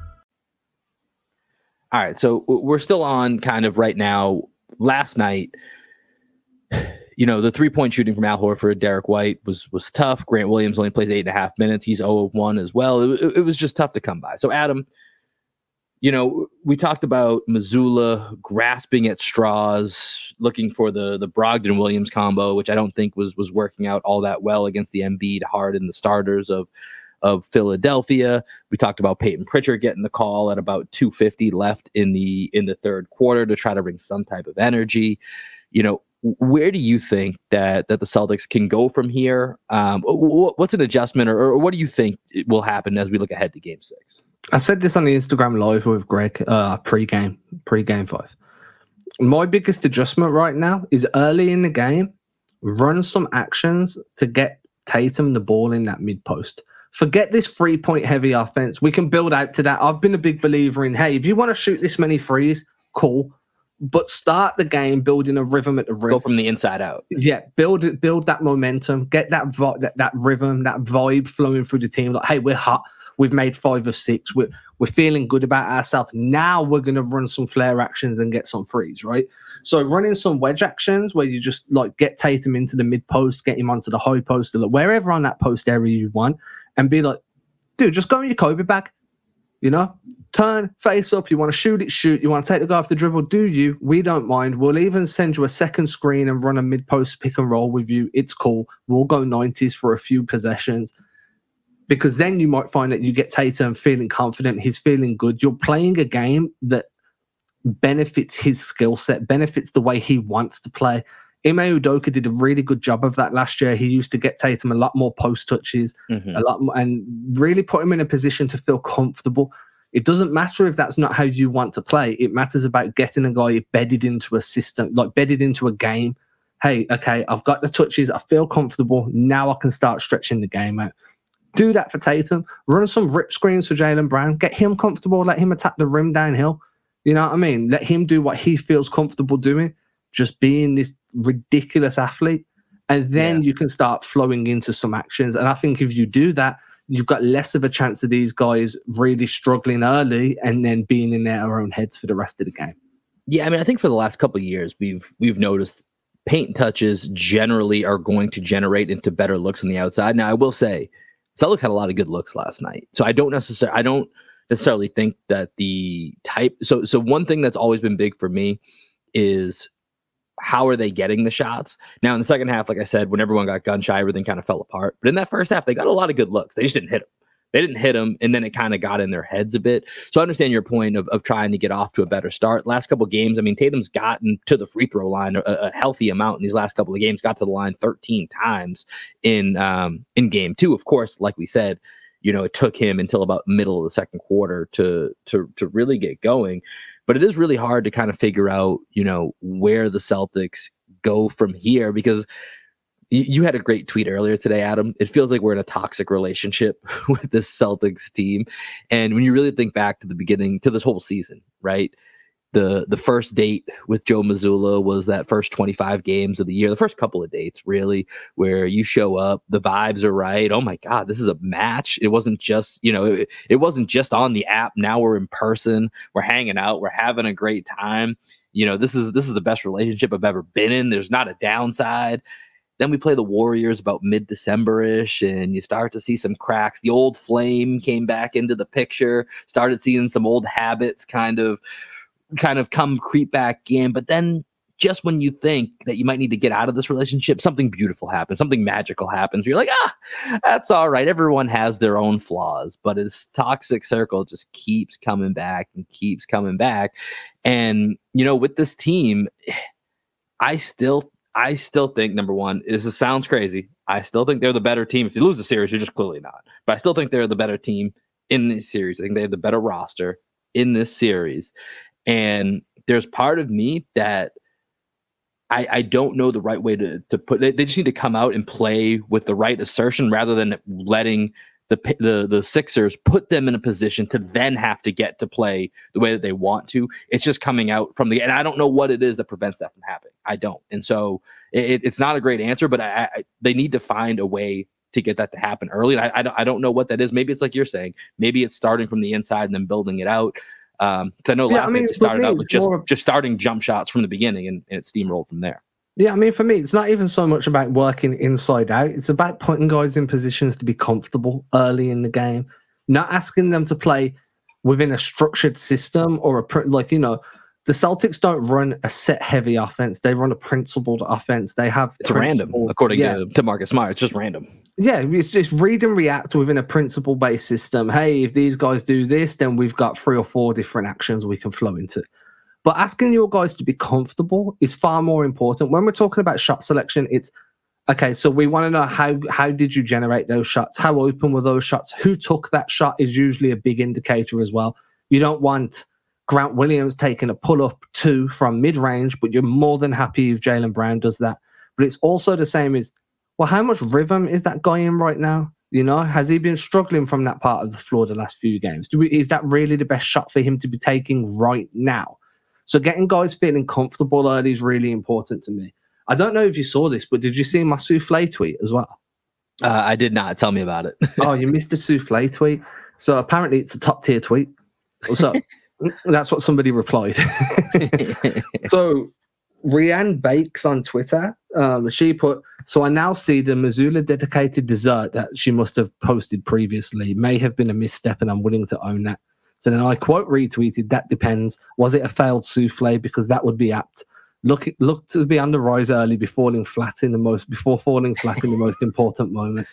All right, so we're still on kind of right now. Last night, you know, the three-point shooting from Al Horford, Derek White was was tough. Grant Williams only plays eight and a half minutes. He's oh of one as well. It, it was just tough to come by. So, Adam, you know, we talked about Mazzulla grasping at straws, looking for the the Brogdon-Williams combo, which I don't think was was working out all that well against the Embiid, Harden, the starters of of Philadelphia. We talked about Peyton Pritchard getting the call at about two fifty left in the in the third quarter to try to bring some type of energy. You know, where do you think that that the Celtics can go from here? Um, what's an adjustment, or, or what do you think will happen as we look ahead to Game Six? I said this on the Instagram Live with Greg uh, pre-game, pre-game five. My biggest adjustment right now is early in the game, run some actions to get Tatum the ball in that mid post. Forget this three-point heavy offense. We can build out to that. I've been a big believer in, hey, if you want to shoot this many threes, cool. But start the game building a rhythm at the rim. Go from the inside out. Yeah, build it, build that momentum. Get that, that that rhythm, that vibe flowing through the team. Like, hey, we're hot. We've made five of six. We're, we're feeling good about ourselves. Now we're going to run some flare actions and get some threes, right? So running some wedge actions where you just like get Tatum into the mid post, get him onto the high post, or wherever on that post area you want, and be like, dude, just go in your Kobe bag, you know? Turn, face up. You want to shoot it, shoot. You want to take the guy off the dribble, do you? We don't mind. We'll even send you a second screen and run a mid post pick and roll with you. It's cool. We'll go nineties for a few possessions. Because then you might find that you get Tatum feeling confident. He's feeling good. You're playing a game that benefits his skill set, benefits the way he wants to play. Ime Udoka did a really good job of that last year. He used to get Tatum a lot more post touches, mm-hmm. a lot more, and really put him in a position to feel comfortable. It doesn't matter if that's not how you want to play. It matters about getting a guy bedded into a system, like bedded into a game. Hey, okay, I've got the touches. I feel comfortable. Now I can start stretching the game out. Do that for Tatum. Run some rip screens for Jalen Brown. Get him comfortable. Let him attack the rim downhill. You know what I mean? Let him do what he feels comfortable doing. Just being this ridiculous athlete. And then yeah. you can start flowing into some actions. And I think if you do that, you've got less of a chance of these guys really struggling early and then being in their own heads for the rest of the game. Yeah, I mean, I think for the last couple of years, we've we've noticed paint touches generally are going to generate into better looks on the outside. Now, I will say, Celtics had a lot of good looks last night. So I don't necessarily I don't necessarily think that the type so so one thing that's always been big for me is how are they getting the shots? Now in the second half, like I said, when everyone got gun shy, everything kind of fell apart. But in that first half, they got a lot of good looks. They just didn't hit them. They didn't hit them, and then it kind of got in their heads a bit. So I understand your point of, of trying to get off to a better start. Last couple of games, I mean, Tatum's gotten to the free throw line a, a healthy amount in these last couple of games, got to the line thirteen times in um, in game two. Of course, like we said, you know, it took him until about middle of the second quarter to to to really get going. But it is really hard to kind of figure out, you know, where the Celtics go from here, because you had a great tweet earlier today, Adam. It feels like we're in a toxic relationship with this Celtics team. And when you really think back to the beginning, to this whole season, right? The the first date with Joe Mazzulla was that first twenty-five games of the year, the first couple of dates, really, where you show up, the vibes are right. Oh my God, this is a match. It wasn't just, you know, it, it wasn't just on the app. Now we're in person. We're hanging out. We're having a great time. You know, this is this is the best relationship I've ever been in. There's not a downside. Then we play the Warriors about mid-December-ish, and you start to see some cracks. The old flame came back into the picture, started seeing some old habits kind of kind of come creep back in. But then just when you think that you might need to get out of this relationship, something beautiful happens, something magical happens. You're like, ah, that's all right. Everyone has their own flaws, but this toxic circle just keeps coming back and keeps coming back. And, you know, with this team, I still I still think, number one, this is, sounds crazy. I still think they're the better team. If you lose the series, you're just clearly not. But I still think they're the better team in this series. I think they have the better roster in this series. And there's part of me that I, I don't know the right way to, to put it. They, they just need to come out and play with the right assertion rather than letting the, the the Sixers put them in a position to then have to get to play the way that they want to. It's just coming out from the, and I don't know what it is that prevents that from happening. I don't. And so it, it's not a great answer, but I, I, they need to find a way to get that to happen early. And I, I, don't, I don't know what that is. Maybe it's like you're saying, maybe it's starting from the inside and then building it out. Um, I know yeah, last I mean, they started me, out with just, more, just starting jump shots from the beginning and, and it steamrolled from there. Yeah, I mean, for me, it's not even so much about working inside out. It's about putting guys in positions to be comfortable early in the game, not asking them to play within a structured system or a print. Like, you know, the Celtics don't run a set heavy offense. They run a principled offense. They have it's random, according yeah. to, to Marcus Smart. It's just random. Yeah, it's just read and react within a principle-based system. Hey, if these guys do this, then we've got three or four different actions we can flow into. But asking your guys to be comfortable is far more important. When we're talking about shot selection, it's, okay, so we want to know how how did you generate those shots? How open were those shots? Who took that shot is usually a big indicator as well. You don't want Grant Williams taking a pull-up two from mid-range, but you're more than happy if Jalen Brown does that. But it's also the same as, well, how much rhythm is that guy in right now? You know, has he been struggling from that part of the floor the last few games? Do we, is that really the best shot for him to be taking right now? So getting guys feeling comfortable early is really important to me. I don't know if you saw this, but did you see my souffle tweet as well? Uh, I did not. Tell me about it. Oh, you missed a souffle tweet. So apparently it's a top tier tweet. What's up? That's what somebody replied. So Rianne Bakes on Twitter, um, she put, so I now see the Mazzulla dedicated dessert that she must have posted previously may have been a misstep, and I'm willing to own that. So then I quote retweeted, that depends. Was it a failed souffle? Because that would be apt. Look, look to be on the rise early before falling flat in the most, before falling flat in the most important moment.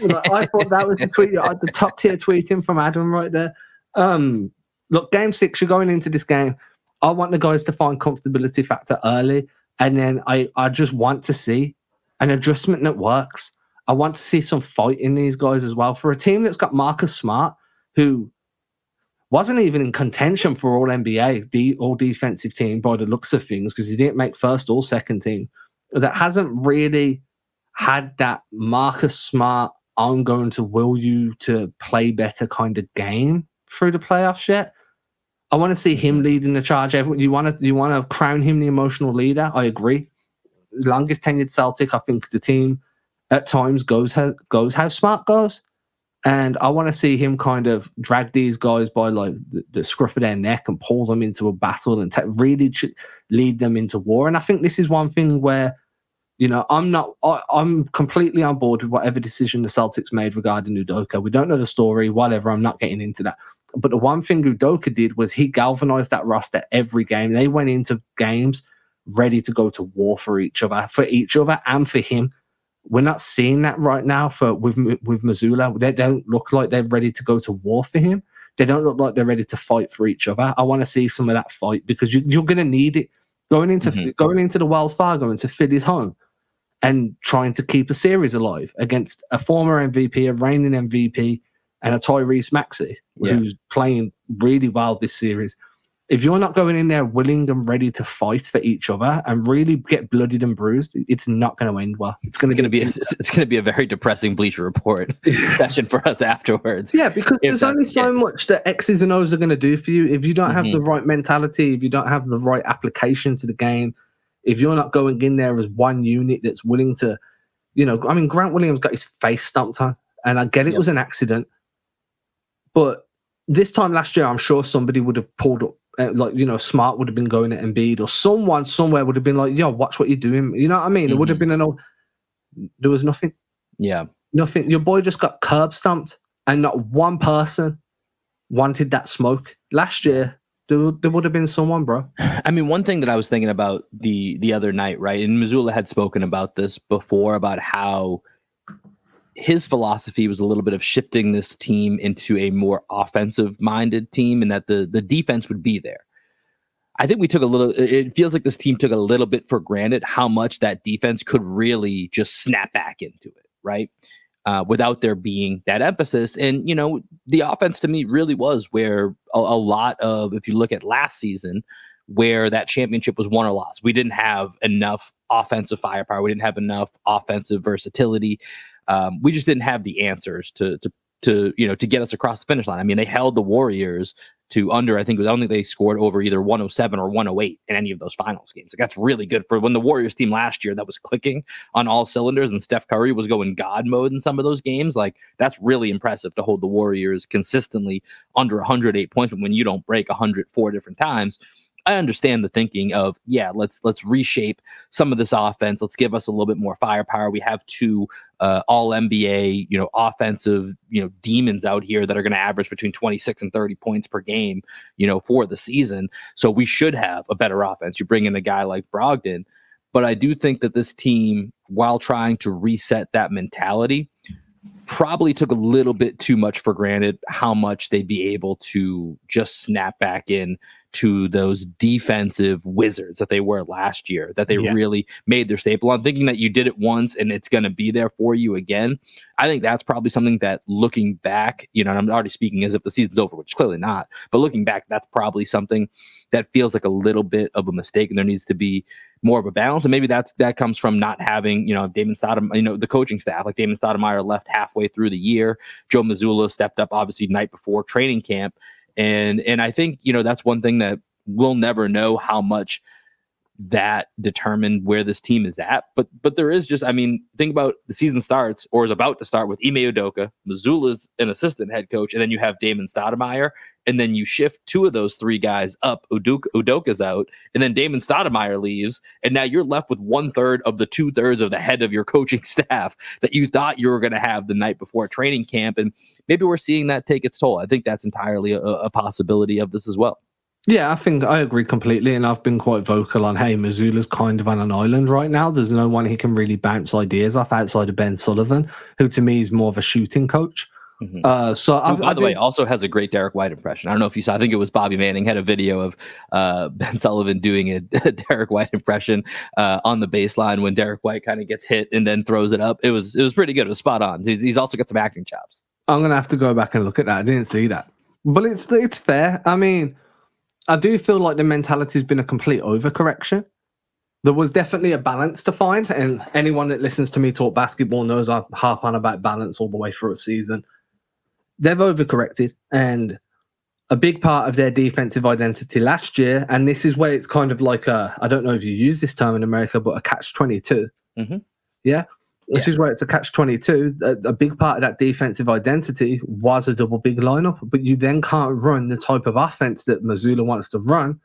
Like, I thought that was the tweet, the top tier tweeting from Adam right there. Um, look, game six, you're going into this game. I want the guys to find comfortability factor early. And then I, I just want to see an adjustment that works. I want to see some fight in these guys as well. For a team that's got Marcus Smart, who wasn't even in contention for all N B A, the all defensive team by the looks of things, because he didn't make first or second team, that hasn't really had that Marcus Smart, I'm going to will you to play better kind of game through the playoffs yet. I want to see him leading the charge. You want to you want to crown him the emotional leader. I agree. Longest tenured Celtic, I think the team at times goes how, goes how Smart goes. And I want to see him kind of drag these guys by like the, the scruff of their neck and pull them into a battle and t- really ch- lead them into war. And I think this is one thing where, you know, I'm not, I, I'm completely on board with whatever decision the Celtics made regarding Udoka. We don't know the story, whatever. I'm not getting into that. But the one thing Udoka did was he galvanized that roster every game. They went into games ready to go to war for each other, for each other and for him. We're not seeing that right now for with with Mazzulla. They don't look like they're ready to go to war for him. They don't look like they're ready to fight for each other. I want to see some of that fight because you, you're going to need it going into mm-hmm. going into the Wells Fargo into Philly's home and trying to keep a series alive against a former M V P, a reigning M V P, and a Tyrese Maxey yeah. who's playing really well this series. If you're not going in there willing and ready to fight for each other and really get bloodied and bruised, it's not going to end well. It's going to be a, it's going to be a very depressing Bleacher Report session for us afterwards. Yeah, because there's only so much that X's and O's are going to do for you if you don't have mm-hmm. the right mentality, if you don't have the right application to the game, if you're not going in there as one unit that's willing to, you know, I mean, Grant Williams got his face stomped on, and I get it yep. was an accident, but this time last year, I'm sure somebody would have pulled up. Uh, like, you know, Smart would have been going at Embiid or someone somewhere would have been like, yo, watch what you're doing. You know what I mean? Mm-hmm. It would have been an old... there was nothing. Yeah. Nothing. Your boy just got curb stomped, and not one person wanted that smoke. Last year, there, there would have been someone, bro. I mean, one thing that I was thinking about the the other night, right? And Mazzulla had spoken about this before, about how his philosophy was a little bit of shifting this team into a more offensive-minded team, and that the the defense would be there. I think we took a little, it feels like this team took a little bit for granted how much that defense could really just snap back into it, right? Uh, without there being that emphasis. And, you know, the offense to me really was where a, a lot of, if you look at last season, where that championship was won or lost. We didn't have enough offensive firepower. We didn't have enough offensive versatility. Um, we just didn't have the answers to, to, to, you know, to get us across the finish line. I mean, they held the Warriors to under, I think, I don't think they scored over either one oh seven or one oh eight in any of those finals games. Like, that's really good for when the Warriors team last year that was clicking on all cylinders and Steph Curry was going God mode in some of those games. Like, that's really impressive to hold the Warriors consistently under one hundred eight points. But when you don't break one hundred four different times, I understand the thinking of, yeah, let's let's reshape some of this offense. Let's give us a little bit more firepower. We have two uh, all N B A, you know, offensive, you know, demons out here that are going to average between twenty-six and thirty points per game, you know, for the season. So we should have a better offense. You bring in a guy like Brogdon. But I do think that this team, while trying to reset that mentality, probably took a little bit too much for granted how much they'd be able to just snap back in to those defensive wizards that they were last year, that they yeah. really made their staple on, thinking that you did it once and it's going to be there for you again. I think that's probably something that, looking back, you know, and I'm already speaking as if the season's over, which clearly not, but looking back, that's probably something that feels like a little bit of a mistake, and there needs to be more of a balance. And maybe that's, that comes from not having, you know, Damon Stoudemire, you know, the coaching staff, like Damon Stoudemire left halfway through the year. Joe Mazzulla stepped up obviously night before training camp. And and I think, you know, that's one thing that we'll never know how much that determined where this team is at. But but there is just, I mean, think about the season starts or is about to start with Ime Udoka. Mazzulla's an assistant head coach. And then you have Damon Stoudemire. And then you shift two of those three guys up. Udoka, Udoka's out. And then Damon Stoudemire leaves. And now you're left with one third of the two thirds of the head of your coaching staff that you thought you were going to have the night before training camp. And maybe we're seeing that take its toll. I think that's entirely a, a possibility of this as well. Yeah, I think I agree completely. And I've been quite vocal on, hey, Mazzulla's kind of on an island right now. There's no one he can really bounce ideas off outside of Ben Sullivan, who to me is more of a shooting coach. Mm-hmm. Uh, so I've, oh, by I've the been... way, also has a great Derek White impression. I don't know if you saw, I think it was Bobby Manning had a video of uh, Ben Sullivan doing a, a Derek White impression uh, on the baseline when Derek White kind of gets hit and then throws it up. It was it was pretty good. It was spot on. He's, he's also got some acting chops. I'm going to have to go back and look at that. I didn't see that. But it's it's fair. I mean, I do feel like the mentality has been a complete overcorrection. There was definitely a balance to find. And anyone that listens to me talk basketball knows I harp on about balance all the way through a season. They've overcorrected, and a big part of their defensive identity last year, and this is where it's kind of like a, I don't know if you use this term in America, but a catch twenty-two. Mm-hmm. Yeah? This yeah. is where it's a catch twenty-two. A, a big part of that defensive identity was a double big lineup, but you then can't run the type of offense that Mazzulla wants to run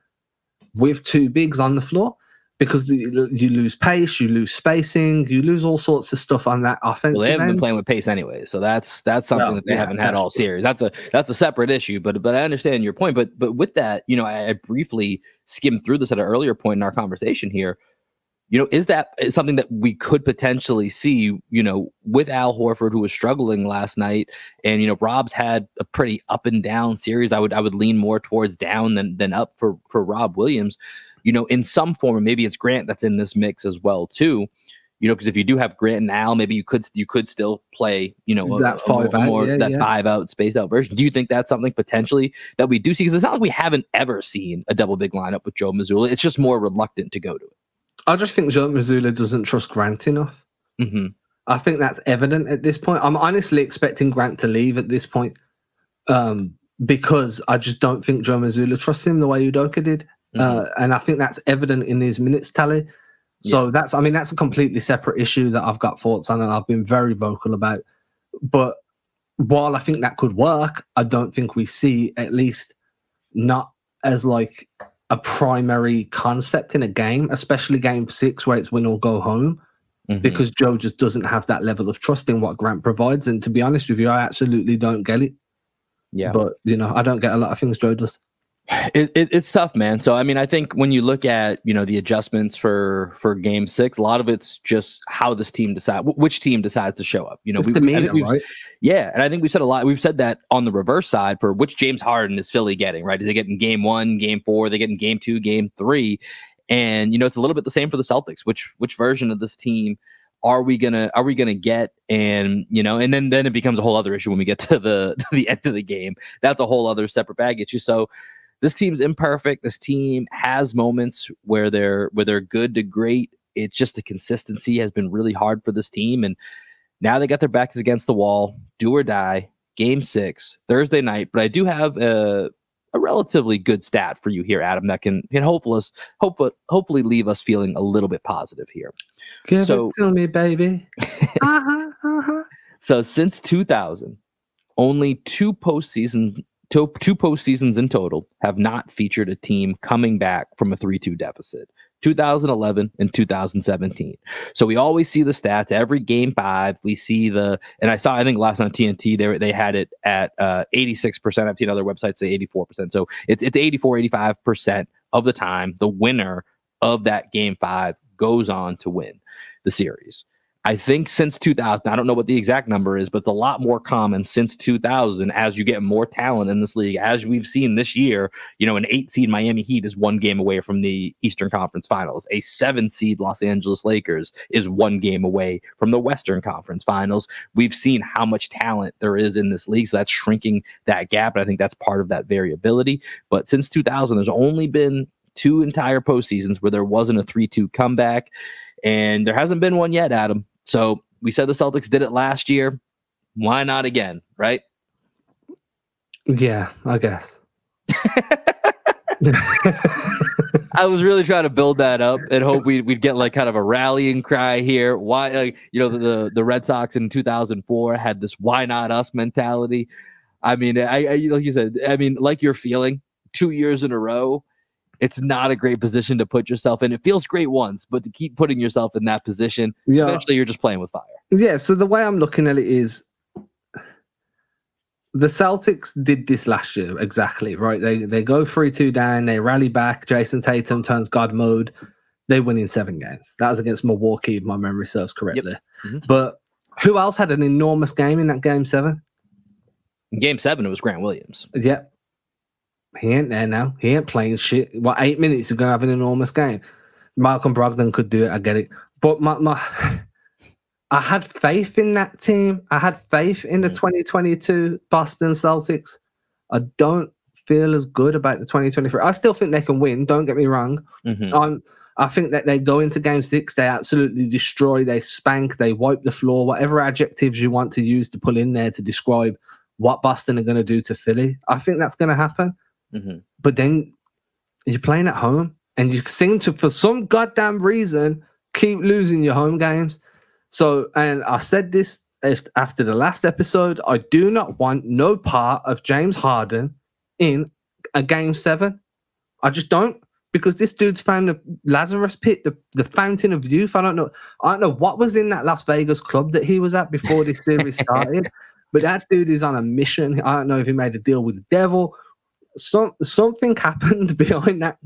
with two bigs on the floor, because you lose pace, you lose spacing, you lose all sorts of stuff on that offensive end. Well, they haven't end. been playing with pace anyway, so that's that's something well, that they yeah, haven't had all series. That's a that's a separate issue, but but I understand your point. But but with that, you know, I, I briefly skimmed through this at an earlier point in our conversation here. You know, is that is something that we could potentially see, you know, with Al Horford, who was struggling last night, and, you know, Rob's had a pretty up and down series. I would I would lean more towards down than than up for for Rob Williams. You know, in some form, maybe it's Grant that's in this mix as well, too. You know, because if you do have Grant and Al, maybe you could you could still play, you know, that a, five a more, out, more yeah, that yeah. five out, space out version. Do you think that's something potentially that we do see? Because it's not like we haven't ever seen a double big lineup with Joe Mazzulla. It's just more reluctant to go to it. I just think Joe Mazzulla doesn't trust Grant enough. Mm-hmm. I think that's evident at this point. I'm honestly expecting Grant to leave at this point um, because I just don't think Joe Mazzulla trusts him the way Udoka did. Uh, and I think that's evident in his minutes tally. So yeah. that's, I mean, that's a completely separate issue that I've got thoughts on and I've been very vocal about. But while I think that could work, I don't think we see, at least not as like a primary concept in a game, especially game six where it's win or go home. mm-hmm. because Joe just doesn't have that level of trust in what Grant provides. And to be honest with you, I absolutely don't get it. Yeah. But, you know, I don't get a lot of things Joe does. It, it, it's tough, man. So, I mean, I think when you look at, you know, the adjustments for, for game six, a lot of it's just how this team decides, which team decides to show up. You know, it's we, the media, right? Yeah. And I think we've said a lot. We've said that on the reverse side for which James Harden is Philly getting, right? Is they getting game one, game four, they getting game two, game three. And, you know, it's a little bit the same for the Celtics, which, which version of this team are we gonna are we gonna get? And you know, and then then it becomes a whole other issue when we get to the to the end of the game. That's a whole other separate bag issue. So this team's imperfect. This team has moments where they're where they're good to great. It's just the consistency has been really hard for this team. And now they got their backs against the wall, do or die, game six, Thursday night. But I do have a a relatively good stat for you here, Adam, that can, can hopefully, hope, hopefully leave us feeling a little bit positive here. Give so, it to me, baby. uh-huh, uh-huh. So since two thousand, only two postseason, two, two postseasons in total have not featured a team coming back from a three two deficit. two thousand eleven and two thousand seventeen. So we always see the stats every game five. We see the, and I saw, I think last night on T N T, they, they had it at uh, eighty-six percent. I've seen other websites say eighty-four percent. So it's, it's eighty-four, eighty-five percent of the time, the winner of that game five goes on to win the series. I think since two thousand, I don't know what the exact number is, but it's a lot more common since two thousand as you get more talent in this league. As we've seen this year, you know, an eight seed Miami Heat is one game away from the Eastern Conference Finals. A seven seed Los Angeles Lakers is one game away from the Western Conference Finals. We've seen how much talent there is in this league, so that's shrinking that gap, and I think that's part of that variability. But since two thousand, there's only been two entire postseasons where there wasn't a three two comeback, and there hasn't been one yet, Adam. So we said the Celtics did it last year. Why not again, right? Yeah, I guess. I was really trying to build that up and hope we'd, we'd get like kind of a rallying cry here. Why, like, you know, the, the Red Sox in two thousand four had this why not us mentality. I mean, I, I like you said, I mean, like you're feeling two years in a row. It's not a great position to put yourself in. It feels great once, but to keep putting yourself in that position, yeah. Eventually you're just playing with fire. Yeah, so the way I'm looking at it is the Celtics did this last year, exactly, right? They they go three two down, they rally back, Jason Tatum turns God mode, they win in seven games. That was against Milwaukee, if my memory serves correctly. Yep. Mm-hmm. But who else had an enormous game in that game seven? In game seven, it was Grant Williams. Yep. He ain't there now. He ain't playing shit. What, eight minutes, he's going to have an enormous game. Malcolm Brogdon could do it. I get it. But my, my, I had faith in that team. I had faith in the mm-hmm. twenty twenty-two Boston Celtics. I don't feel as good about the twenty twenty-three. I still think they can win. Don't get me wrong. Mm-hmm. I'm, I think that they go into game six, they absolutely destroy, they spank, they wipe the floor, whatever adjectives you want to use to pull in there to describe what Boston are going to do to Philly. I think that's going to happen. Mm-hmm. But then you're playing at home and you seem to, for some goddamn reason, keep losing your home games. So, and I said this after the last episode, I do not want no part of James Harden in a game seven. I just don't, because this dude's found the Lazarus pit, the, the fountain of youth. I don't know. I don't know what was in that Las Vegas club that he was at before this series started, but that dude is on a mission. I don't know if he made a deal with the devil. Some, something happened behind that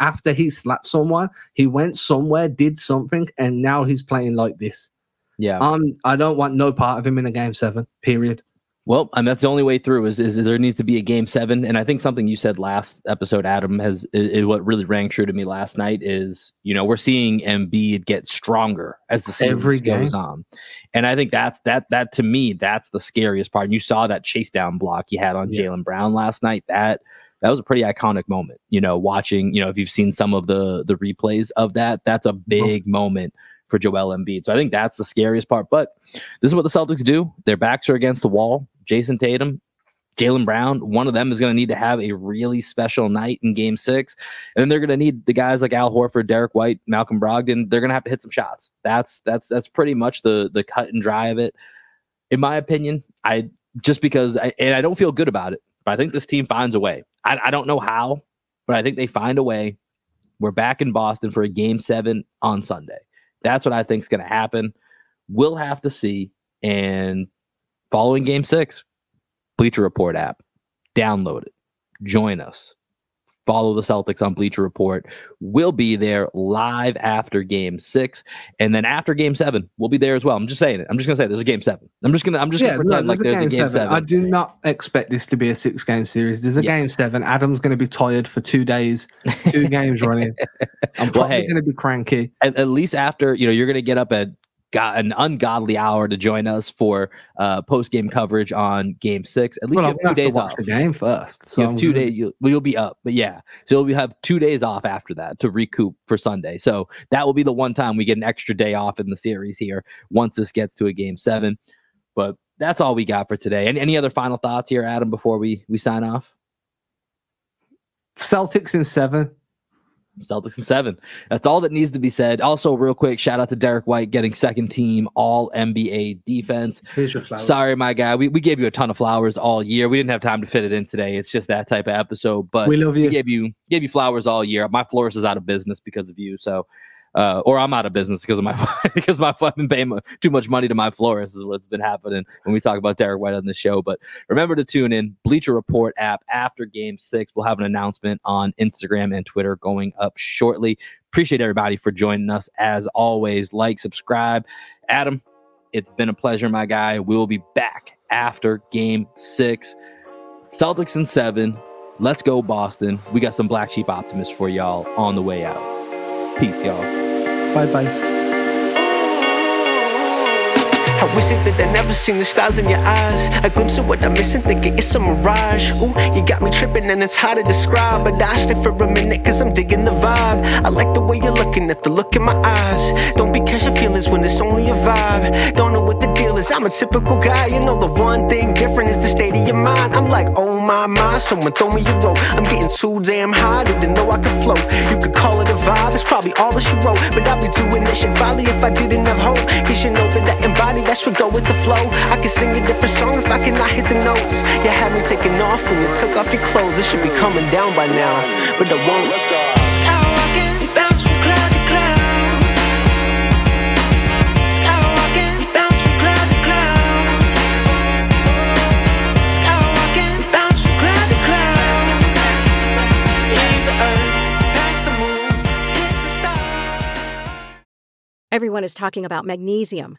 after he slapped someone. He went somewhere, did something, and now he's playing like this. Yeah. Um, I don't want no part of him in a game seven, period. Well, I mean, that's the only way through is, is there needs to be a game seven. And I think something you said last episode, Adam, has is, is what really rang true to me last night is, you know, we're seeing Embiid get stronger as the series goes on. And I think that's that, that to me, that's the scariest part. And you saw that chase down block he had on yeah. Jalen Brown last night. That, that was a pretty iconic moment, you know, watching, you know, if you've seen some of the, the replays of that, that's a big oh. moment for Joel Embiid. So I think that's the scariest part, but this is what the Celtics do. Their backs are against the wall. Jason Tatum, Jaylen Brown, one of them is going to need to have a really special night in game six. And then they're going to need the guys like Al Horford, Derek White, Malcolm Brogdon. They're going to have to hit some shots. That's, that's, that's pretty much the, the cut and dry of it. In my opinion, I just because I, and I don't feel good about it, but I think this team finds a way. I, I don't know how, but I think they find a way. We're back in Boston for a game seven on Sunday. That's what I think is going to happen. We'll have to see. And following game six, Bleacher Report app, download it, join us, follow the Celtics on Bleacher Report. We'll be there live after game six. And then after game seven, we'll be there as well. I'm just saying it. I'm just going to say there's a game seven. I'm just going to, I'm just yeah, going to pretend no, like a there's game a game seven. seven. I do not expect this to be a six game series. There's a yeah. game seven. Adam's going to be tired for two days, two games running. I'm probably well, hey, going to be cranky. At, at least after, you know, you're going to get up at got an ungodly hour to join us for uh, post-game coverage on Game Six. At least well, you have two days off. The game first, so you have two gonna... days. You'll, you'll be up, but yeah, so you'll have two days off after that to recoup for Sunday. So that will be the one time we get an extra day off in the series here once this gets to a Game Seven. But that's all we got for today. Any, any other final thoughts here, Adam, before we we sign off? Celtics in seven. Celtics in seven. That's all that needs to be said. Also, real quick, shout out to Derek White getting second team all N B A defense. Here's your flowers. Sorry, my guy. We we gave you a ton of flowers all year. We didn't have time to fit it in today. It's just that type of episode. But we love you. We gave you gave you flowers all year. My florist is out of business because of you. So, uh, or I'm out of business because of my because my I've been paying too much money to my florist is what's been happening when we talk about Derek White on the show. But remember to tune in Bleacher Report app after Game Six. We'll have an announcement on Instagram and Twitter going up shortly. Appreciate everybody for joining us as always. Like, subscribe, Adam. It's been a pleasure, my guy. We will be back after Game Six. Celtics in seven. Let's go, Boston. We got some black sheep optimists for y'all on the way out. Peace, y'all. Bye-bye. How is it that I never seen the stars in your eyes? A glimpse of what I'm missing, thinking it's a mirage. Ooh, you got me tripping and it's hard to describe. But I stick for a minute cause I'm digging the vibe. I like the way you're looking at the look in my eyes. Don't be catching feelings when it's only a vibe. Don't know what the deal is, I'm a typical guy. You know the one thing different is the state of your mind. I'm like, oh my, my, someone throw me a rope. I'm getting too damn high, didn't know I could float. You could call it a vibe, it's probably all that she wrote. But I'd be doing that shit folly if I didn't have hope. Cause you know that I embody, that's what go with the flow. I could sing a different song if I cannot hit the notes. You had me taking off when you took off your clothes. This should be coming down by now, but I won't. Everyone is talking about magnesium.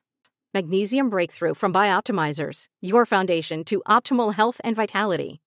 Magnesium Breakthrough from Bioptimizers, your foundation to optimal health and vitality.